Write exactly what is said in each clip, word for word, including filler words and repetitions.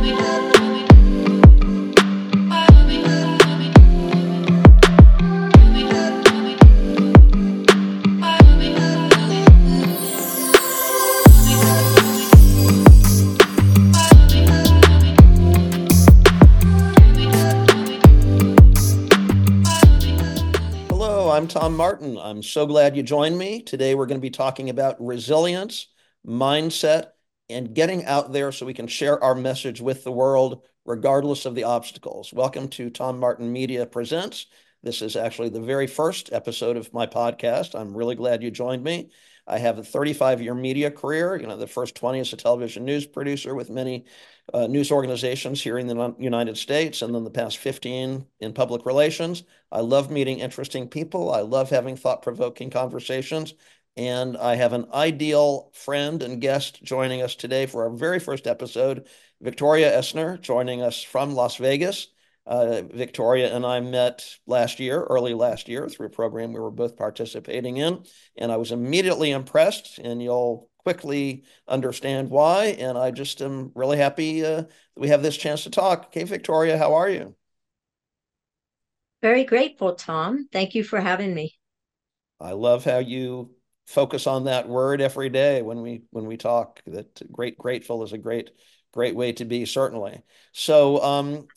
I'm Tom Martin. I'm so glad you joined me. Today, we're going to be talking about resilience, mindset, and getting out there so we can share our message with the world, regardless of the obstacles. Welcome to Tom Martin Media Presents. This is actually the very first episode of my podcast. I'm really glad you joined me. I have a thirty-five year media career. You know, the first twenty as a television news producer with many uh, news organizations here in the United States, and then the past fifteen in public relations. I love meeting interesting people. I love having thought-provoking conversations. And I have an ideal friend and guest joining us today for our very first episode, Victoria Essner, joining us from Las Vegas. Uh, Victoria and I met last year, early last year, through a program we were both participating in, and I was immediately impressed, and you'll quickly understand why, and I just am really happy uh, that we have this chance to talk. Okay, Victoria, how are you? Very grateful, Tom. Thank you for having me. I love how you focus on that word every day when we when we talk. That great grateful is a great, great way to be, certainly. So, um,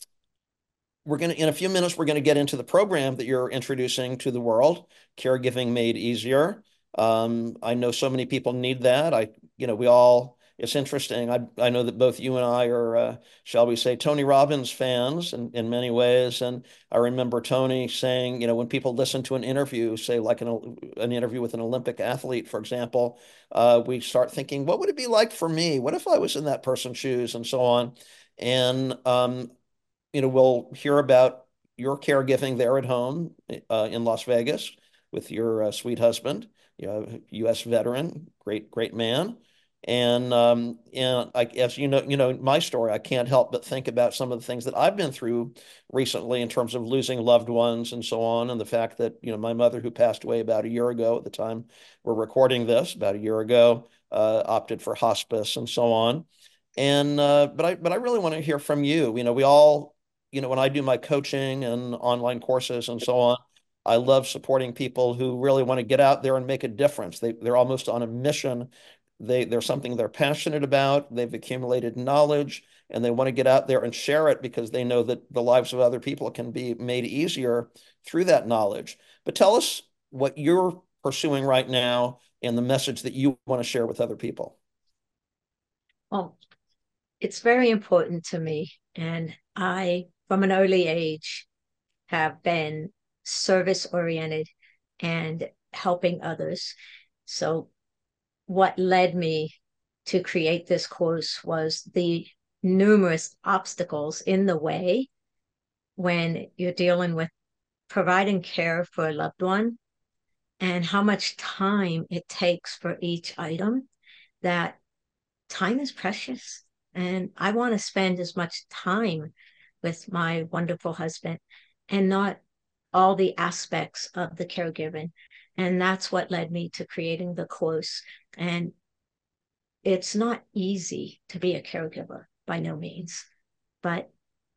We're going to, in a few minutes, we're going to get into the program that you're introducing to the world, Caregiving Made Easier. Um, I know so many people need that. I, you know, we all, it's interesting. I I know that both you and I are, uh, shall we say, Tony Robbins fans in, in many ways. And I remember Tony saying, you know, when people listen to an interview, say like an, an interview with an Olympic athlete, for example, uh, we start thinking, what would it be like for me? What if I was in that person's shoes, and so on? And, um, you know, we'll hear about your caregiving there at home uh, in Las Vegas with your uh, sweet husband, you know, U S veteran, great, great man. And um, and I, as you know, you know, my story, I can't help but think about some of the things that I've been through recently in terms of losing loved ones and so on. And the fact that, you know, my mother, who passed away about a year ago at the time we're recording this, about a year ago, uh, opted for hospice and so on. And uh, but I but I really want to hear from you. You know, we all, you know, when I do my coaching and online courses and so on, I love supporting people who really want to get out there and make a difference. They, they're almost on a mission. They, they're something they're passionate about. They've accumulated knowledge, and they want to get out there and share it because they know that the lives of other people can be made easier through that knowledge. But tell us what you're pursuing right now and the message that you want to share with other people. Well, it's very important to me, and I... from an early age, have been service-oriented and helping others. So what led me to create this course was the numerous obstacles in the way when you're dealing with providing care for a loved one, and how much time it takes for each item. That time is precious, and I want to spend as much time with my wonderful husband, and not all the aspects of the caregiving. And that's what led me to creating the course. And it's not easy to be a caregiver, by no means, but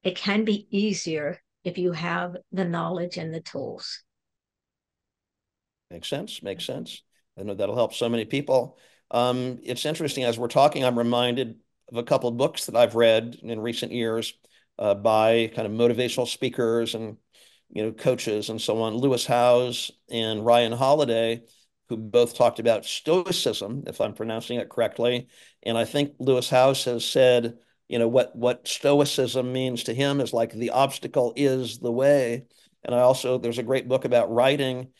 it can be easier if you have the knowledge and the tools. Makes sense, makes sense. I know that'll help so many people. Um, it's interesting, as we're talking, I'm reminded of a couple of books that I've read in recent years, Uh, by kind of motivational speakers and, you know, coaches and so on. Lewis Howes and Ryan Holiday, who both talked about stoicism, if I'm pronouncing it correctly. And I think Lewis Howes has said, you know, what, what stoicism means to him is like the obstacle is the way. And I also, there's a great book about writing.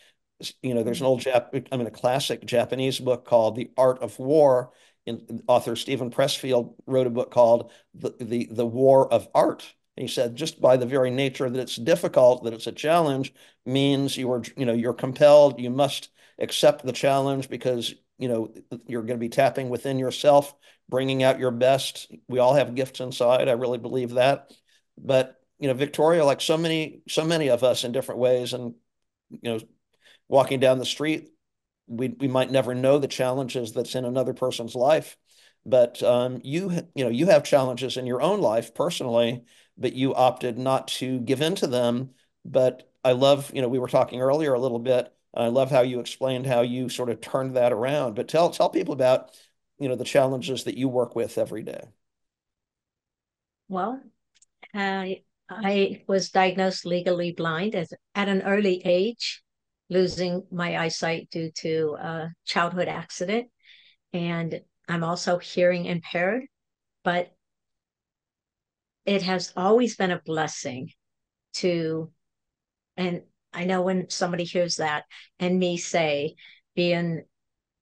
You know, there's an old, Jap- I mean, a classic Japanese book called The Art of War. And author Stephen Pressfield wrote a book called the, the, the War of Art. And he said, just by the very nature that it's difficult, that it's a challenge, means you are, you know, you're compelled, you must accept the challenge because, you know, you're going to be tapping within yourself, bringing out your best. We all have gifts inside. I really believe that. But, you know, Victoria, like so many, so many of us in different ways, and, you know, walking down the street, We we might never know the challenges that's in another person's life, But um, you, you know, you have challenges in your own life personally, but you opted not to give in to them. But I love, you know, we were talking earlier a little bit. I love how you explained how you sort of turned that around. But tell tell people about, you know, the challenges that you work with every day. Well, I I was diagnosed legally blind as, at an early age, losing my eyesight due to a childhood accident. And I'm also hearing impaired, but it has always been a blessing to, and I know when somebody hears that and me say being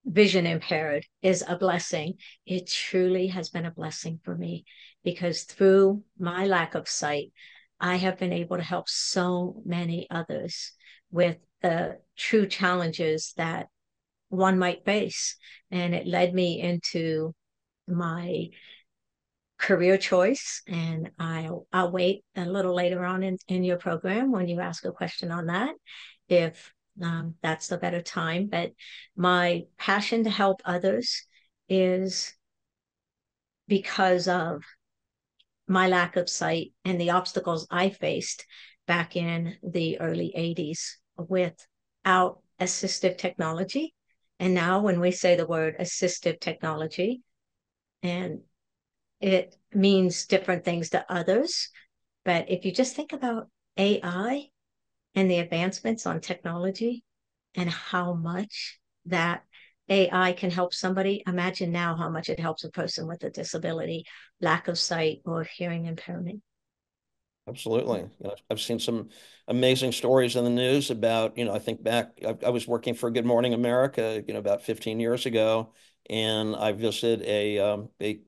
vision impaired is a blessing, it truly has been a blessing for me, because through my lack of sight, I have been able to help so many others with the true challenges that one might face. And it led me into my career choice. And I'll, I'll wait a little later on in, in your program when you ask a question on that, if um, that's the better time. But my passion to help others is because of my lack of sight and the obstacles I faced back in the early eighties. Without assistive technology. And now when we say the word assistive technology, and it means different things to others, but if you just think about A I and the advancements on technology and how much that A I can help somebody, imagine now how much it helps a person with a disability, lack of sight, or hearing impairment. Absolutely. I've seen some amazing stories in the news about, you know, I think back, I, I was working for Good Morning America, you know, about fifteen years ago, and I visited a, um, a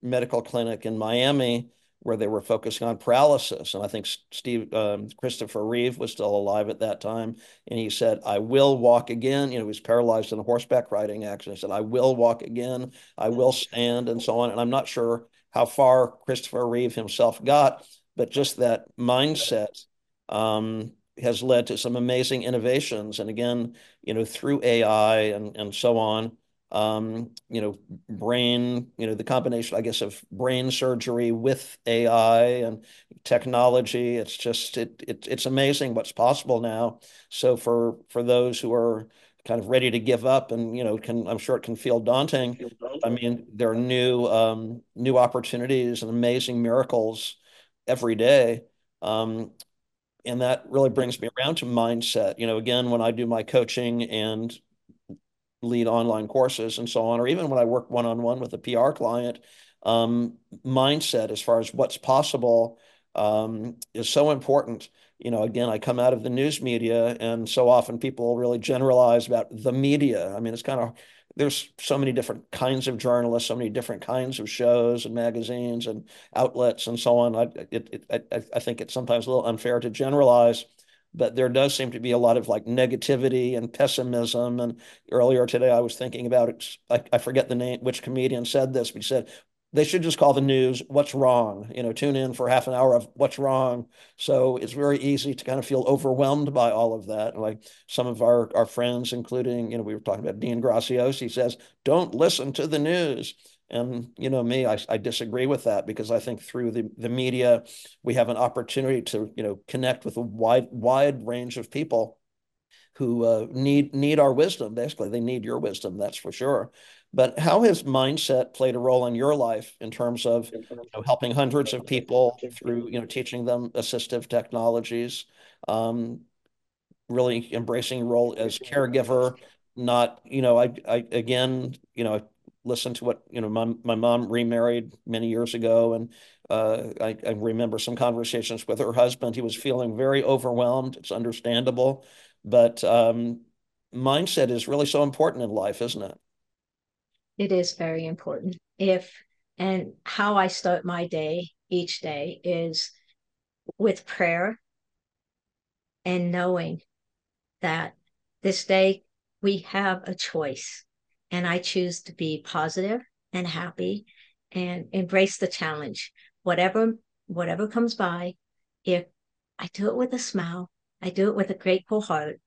medical clinic in Miami where they were focusing on paralysis. And I think Steve, um, Christopher Reeve was still alive at that time. And he said, I will walk again. You know, he was paralyzed in a horseback riding accident. He said, I will walk again. I will stand, and so on. And I'm not sure how far Christopher Reeve himself got, but just that mindset um, has led to some amazing innovations. And again, you know, through A I and, and so on, um, you know, brain, you know, the combination, I guess, of brain surgery with A I and technology, it's just, it, it it's amazing what's possible now. So for, for those who are kind of ready to give up and, you know, can, I'm sure it can feel daunting. I mean, there are new, um, new opportunities and amazing miracles every day. Um, and that really brings me around to mindset. You know, again, when I do my coaching and lead online courses and so on, or even when I work one-on-one with a P R client, um, mindset as far as what's possible um, is so important. You know, again, I come out of the news media, and so often people really generalize about the media. I mean, it's kind of, there's so many different kinds of journalists, so many different kinds of shows and magazines and outlets and so on. I it, it, I, I think it's sometimes a little unfair to generalize, but there does seem to be a lot of like negativity and pessimism. And earlier today, I was thinking about, I, I forget the name, which comedian said this, but he said, they should just call the news what's wrong, you know, tune in for half an hour of what's wrong. So it's very easy to kind of feel overwhelmed by all of that. And like some of our, our friends, including, you know, we were talking about Dean Graziosi, says, don't listen to the news. And, you know, me, I, I disagree with that, because I think through the, the media, we have an opportunity to, you know, connect with a wide, wide range of people who uh, need need our wisdom. Basically, they need your wisdom, that's for sure. But how has mindset played a role in your life in terms of, you know, helping hundreds of people through, you know, teaching them assistive technologies, um, really embracing your role as caregiver? Not, you know, I, I again, you know, I listened to what, you know, my, my mom remarried many years ago, and uh, I, I remember some conversations with her husband. He was feeling very overwhelmed. It's understandable. But um, mindset is really so important in life, isn't it? It is very important. If, and how I start my day each day is with prayer and knowing that this day we have a choice, and I choose to be positive and happy and embrace the challenge. Whatever, whatever comes by, if I do it with a smile, I do it with a grateful heart.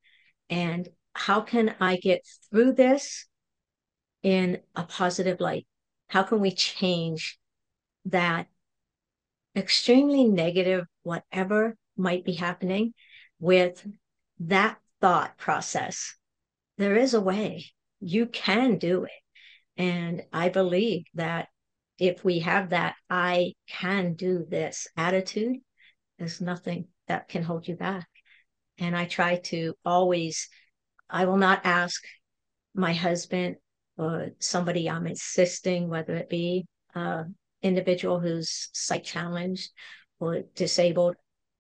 And how can I get through this in a positive light? How can we change that extremely negative, whatever might be happening, with that thought process? There is a way. You can do it. And I believe that if we have that I can do this attitude, there's nothing that can hold you back. And I try to always, I will not ask my husband or somebody I'm assisting, whether it be an individual who's sight challenged or disabled,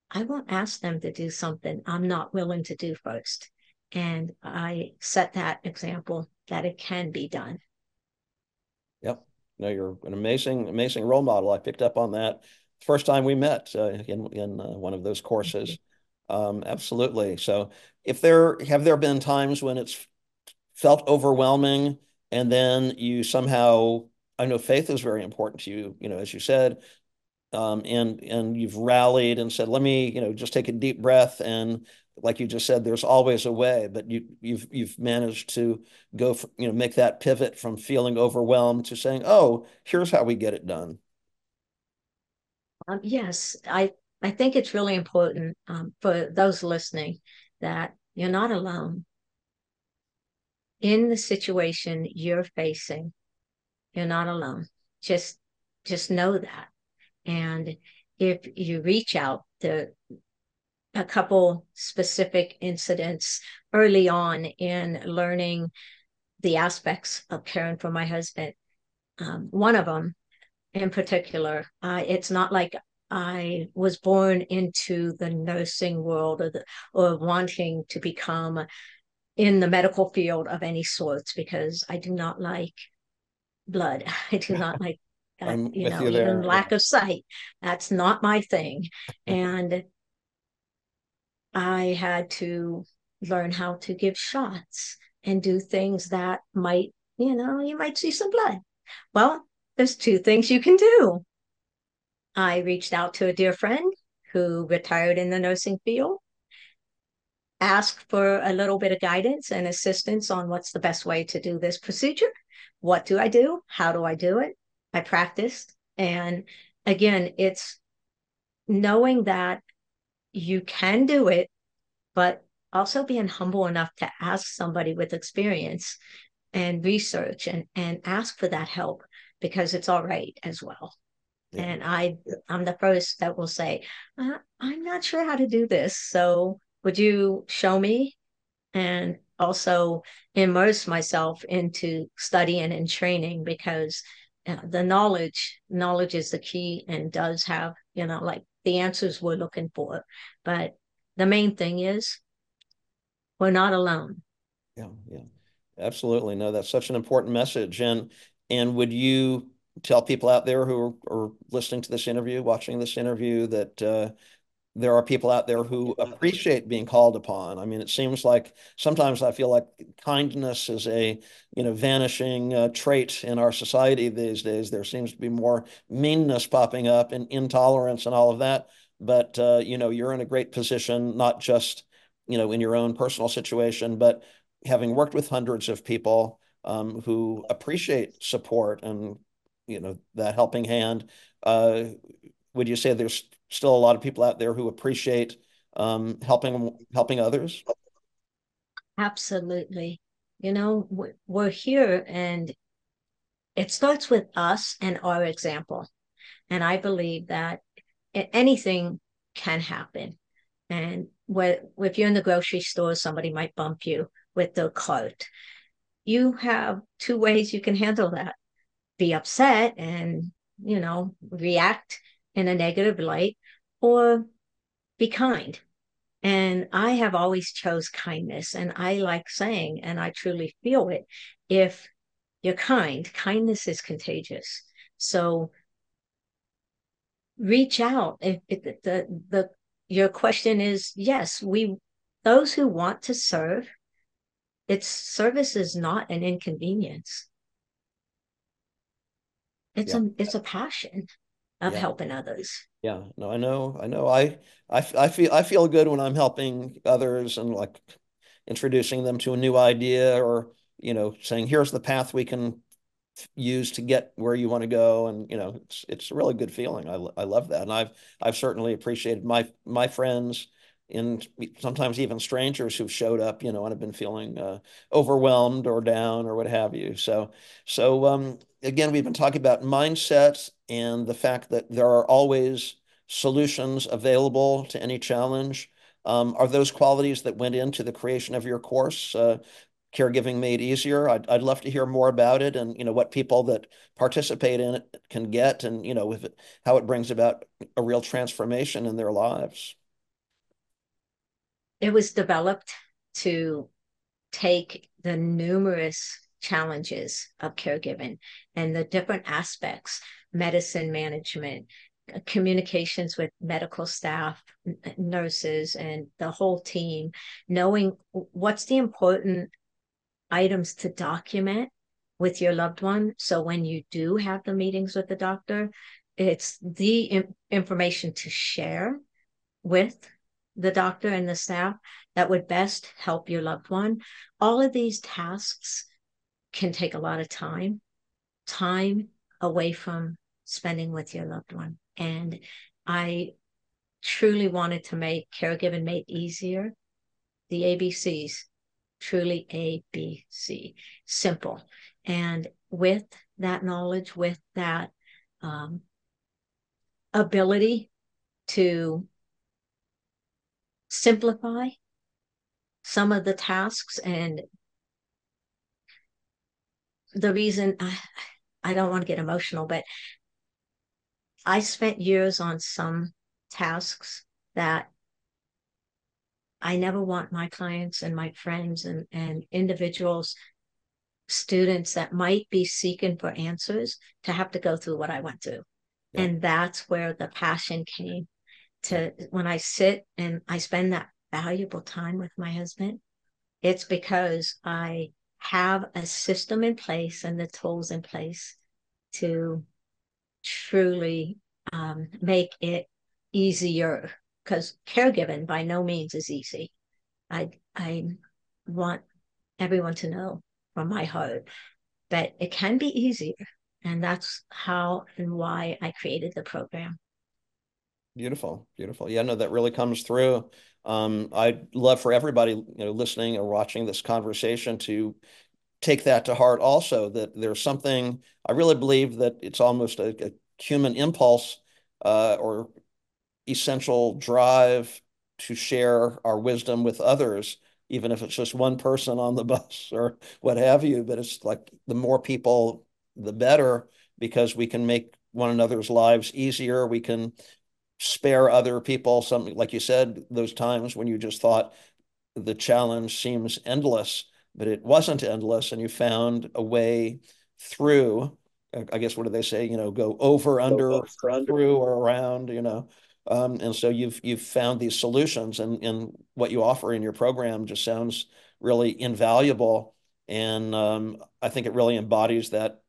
I won't ask them to do something I'm not willing to do first. And I set that example that it can be done. Yep. No, you're an amazing, amazing role model. I picked up on that first time we met uh, in, in uh, one of those courses. Um, absolutely. So if there, have there been times when it's felt overwhelming and then you somehow, I know faith is very important to you, you know, as you said, um, and, and you've rallied and said, let me, you know, just take a deep breath. And like you just said, there's always a way, but you, you've, you've managed to go, for, you know, make that pivot from feeling overwhelmed to saying, oh, here's how we get it done. Um, yes, I, I think it's really important um, for those listening that you're not alone. In the situation you're facing, you're not alone. Just, just know that. And if you reach out to a couple specific incidents early on in learning the aspects of caring for my husband, um, one of them in particular, uh, it's not like I was born into the nursing world or, the, or wanting to become in the medical field of any sorts, because I do not like blood. I do not like, uh, you know, you even lack of sight. That's not my thing. And I had to learn how to give shots and do things that might, you know, you might see some blood. Well, there's two things you can do. I reached out to a dear friend who retired in the nursing field, asked for a little bit of guidance and assistance on what's the best way to do this procedure. What do I do? How do I do it? I practiced. And again, it's knowing that you can do it, but also being humble enough to ask somebody with experience and research and, and ask for that help, because it's all right as well. Yeah. And I, I'm the first that will say, uh, I'm not sure how to do this. So would you show me? And also immerse myself into studying and training, because uh, the knowledge, knowledge is the key and does have, you know, like the answers we're looking for. But the main thing is we're not alone. Yeah, yeah, absolutely. No, that's such an important message. And, and would you tell people out there who are, are listening to this interview, watching this interview, that uh, there are people out there who appreciate being called upon? I mean, it seems like sometimes I feel like kindness is a, you know, vanishing uh, trait in our society these days. There seems to be more meanness popping up and intolerance and all of that. But, uh, you know, you're in a great position, not just, you know, in your own personal situation, but having worked with hundreds of people um, who appreciate support and, you know, that helping hand. Uh, would you say there's still a lot of people out there who appreciate um, helping helping others? Absolutely. You know, we're here, and it starts with us and our example. And I believe that anything can happen. And if you're in the grocery store, somebody might bump you with their cart. You have two ways you can handle that. Be upset and, you know, react in a negative light, or be kind. And I have always chose kindness, and I like saying, and I truly feel it, if you're kind, kindness is contagious. So reach out. If, if the, the, the, your question is, yes, we, those who want to serve, it's service is not an inconvenience. It's yeah. a it's a passion of yeah. helping others. Yeah, no, I know, I know. I, I I feel I feel good when I'm helping others and like introducing them to a new idea, or you know, saying here's the path we can use to get where you want to go. And, you know, it's, it's a really good feeling. I, I love that. And I've, I've certainly appreciated my, my friends and sometimes even strangers who've showed up, you know, and have been feeling uh, overwhelmed or down or what have you. So, so um, again, we've been talking about mindset and the fact that there are always solutions available to any challenge. Um, are those qualities that went into the creation of your course, uh, Caregiving Made Easier? I'd, I'd love to hear more about it and, you know, what people that participate in it can get and, you know, with it, how it brings about a real transformation in their lives. It was developed to take the numerous challenges of caregiving and the different aspects, medicine management, communications with medical staff, nurses, and the whole team, knowing what's the important items to document with your loved one. So when you do have the meetings with the doctor, it's the information to share with the doctor and the staff that would best help your loved one. All of these tasks can take a lot of time, time away from spending with your loved one. And I truly wanted to make Caregiving Made Easier, the A B Cs, truly A B C, simple. And with that knowledge, with that um, ability to simplify some of the tasks. And the reason I, I don't want to get emotional, but I spent years on some tasks that I never want my clients and my friends and, and individuals, students that might be seeking for answers to have to go through what I went through. Yeah. And that's where the passion came to when I sit and I spend that valuable time with my husband. It's because I have a system in place and the tools in place to truly um, make it easier, because caregiving by no means is easy. I I want everyone to know from my heart that it can be easier, and that's how and why I created the program. Beautiful, beautiful. Yeah, no, that really comes through. Um, I'd love for everybody, you know, listening or watching this conversation to take that to heart also, that there's something, I really believe that it's almost a, a human impulse uh, or essential drive to share our wisdom with others, even if it's just one person on the bus or what have you. But it's like the more people, the better, because we can make one another's lives easier. We can spare other people something, like you said, those times when you just thought the challenge seems endless, but it wasn't endless, and you found a way through. I guess, what do they say? You know, go over, under, go over, through, or around. You know, um, and so you've you've found these solutions, and and what you offer in your program just sounds really invaluable. And um, I think it really embodies that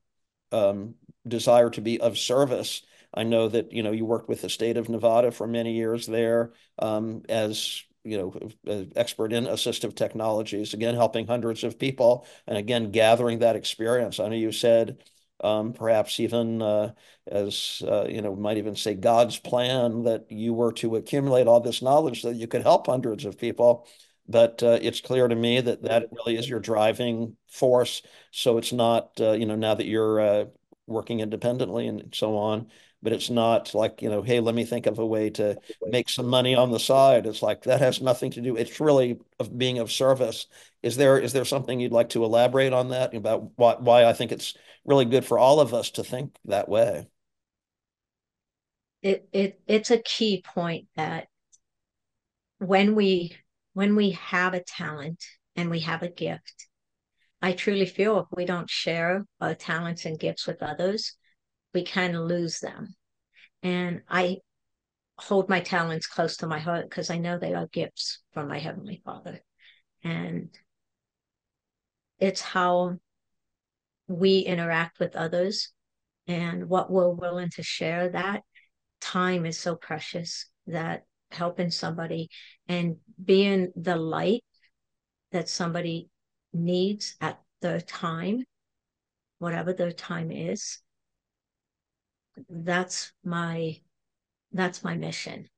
um, desire to be of service. I know that, you know, you worked with the state of Nevada for many years there um, as, you know, expert in assistive technologies, again, helping hundreds of people, and again, gathering that experience. I know you said um, perhaps even uh, as, uh, you know, might even say God's plan, that you were to accumulate all this knowledge so that you could help hundreds of people. But uh, it's clear to me that that really is your driving force. So it's not, uh, you know, now that you're uh, working independently and so on, but it's not like, you know, hey, let me think of a way to make some money on the side. It's like, that has nothing to do. It's really of being of service. Is there, is there something you'd like to elaborate on that, about why, why I think it's really good for all of us to think that way? It, it, it's a key point that when we, when we have a talent and we have a gift, I truly feel if we don't share our talents and gifts with others, we kind of lose them. And I hold my talents close to my heart because I know they are gifts from my Heavenly Father. And it's how we interact with others and what we're willing to share. That time is so precious, that helping somebody and being the light that somebody needs at their time whatever their time is. That's my, that's my mission.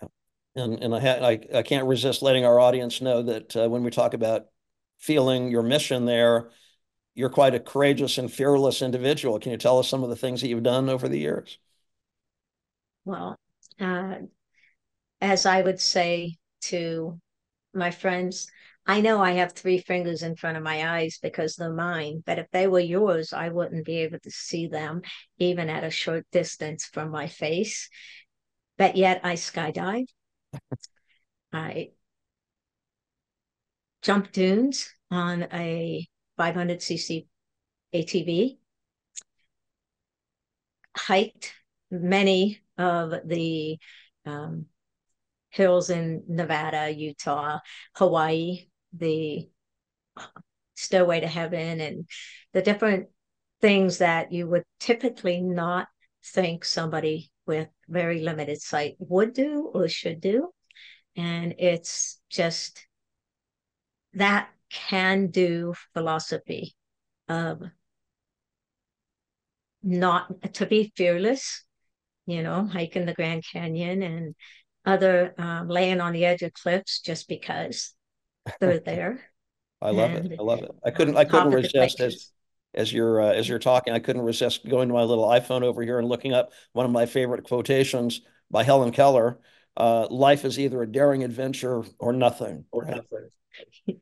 Yeah, and and I ha I, I can't resist letting our audience know that uh, when we talk about feeling your mission there, you're quite a courageous and fearless individual. Can you tell us some of the things that you've done over the years? Well, uh, as I would say to my friends, I know I have three fingers in front of my eyes because they're mine, but if they were yours, I wouldn't be able to see them even at a short distance from my face. But yet I skydived. I jumped dunes on a five hundred c c A T V, hiked many of the um, hills in Nevada, Utah, Hawaii, the Stairway to Heaven, and the different things that you would typically not think somebody with very limited sight would do or should do. And it's just that can-do philosophy of not to be fearless, you know, hiking the Grand Canyon and other um, laying on the edge of cliffs just because they're there. I love and, it. I love it. I couldn't. I couldn't resist as as you're uh, as you're talking. I couldn't resist going to my little iPhone over here and looking up one of my favorite quotations by Helen Keller. Uh, Life is either a daring adventure or nothing. Or nothing.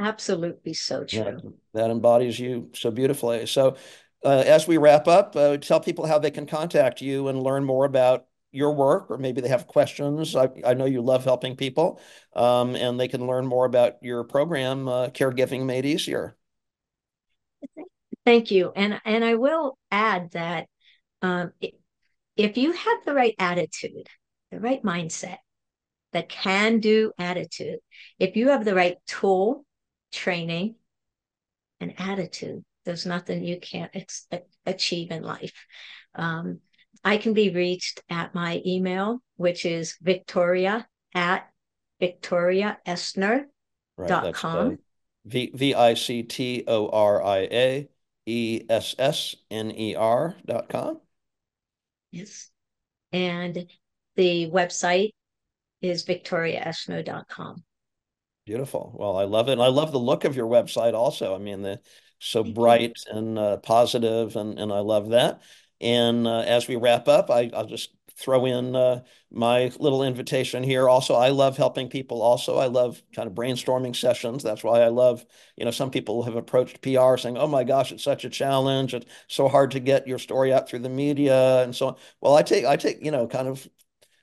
Absolutely so true. Yeah, that embodies you so beautifully. So, uh, as we wrap up, uh, tell people how they can contact you and learn more about your work, or maybe they have questions. I, I know you love helping people, um, and they can learn more about your program, uh, Caregiving Made Easier. Thank you. And, and I will add that um, if you have the right attitude, the right mindset, the can-do attitude, if you have the right tool, training, and attitude, there's nothing you can't achieve in life. Um, I can be reached at my email, which is Victoria at victoria essner dot com. Right, V I C T O R I A E S S N E R dot com. Yes. And the website is victoria essner dot com. Beautiful. Well, I love it. And I love the look of your website also. I mean, the so bright and uh, positive, and, and I love that. And uh, as we wrap up, I, I'll just throw in uh, my little invitation here. Also, I love helping people. Also, I love kind of brainstorming sessions. That's why I love, you know, some people have approached P R saying, oh my gosh, it's such a challenge. It's so hard to get your story out through the media and so on. Well, I take, I take, you know, kind of,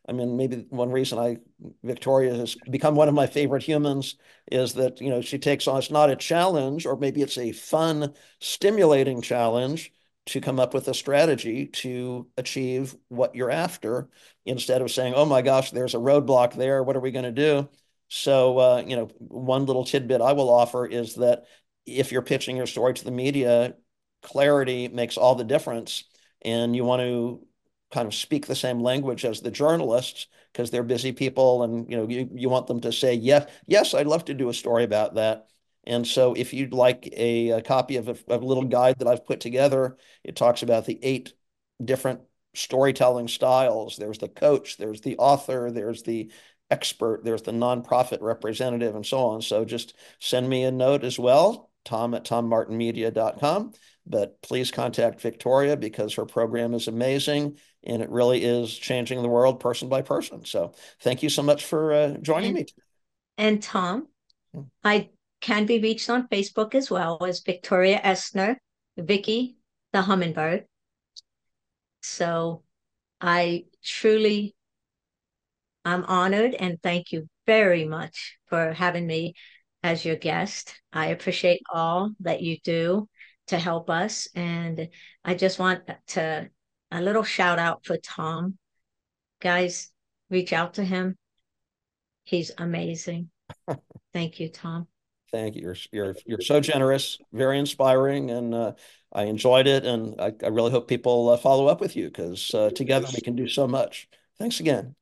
I mean, maybe one reason I, Victoria has become one of my favorite humans is that, you know, she takes on, it's not a challenge, or maybe it's a fun, stimulating challenge to come up with a strategy to achieve what you're after, instead of saying, oh my gosh, there's a roadblock there, what are we going to do? So, uh, you know, one little tidbit I will offer is that if you're pitching your story to the media, clarity makes all the difference. And you want to kind of speak the same language as the journalists, because they're busy people. And, you know, you, you want them to say, yes, yes, I'd love to do a story about that. And so if you'd like a, a copy of a, a little guide that I've put together, it talks about the eight different storytelling styles. There's the coach, there's the author, there's the expert, there's the nonprofit representative, and so on. So just send me a note as well, tom at tom martin media dot com. But please contact Victoria, because her program is amazing, and it really is changing the world person by person. So thank you so much for uh, joining and, me today. And Tom, I can be reached on Facebook as well as Victoria Essner, Vicky the Hummingbird. So I truly, I'm honored, and thank you very much for having me as your guest. I appreciate all that you do to help us. And I just want to, a little shout out for Tom. Guys, reach out to him. He's amazing. Thank you, Tom. Thank you. You're, you're, you're so generous, very inspiring, and uh, I enjoyed it. And I, I really hope people uh, follow up with you, because uh, together we can do so much. Thanks again.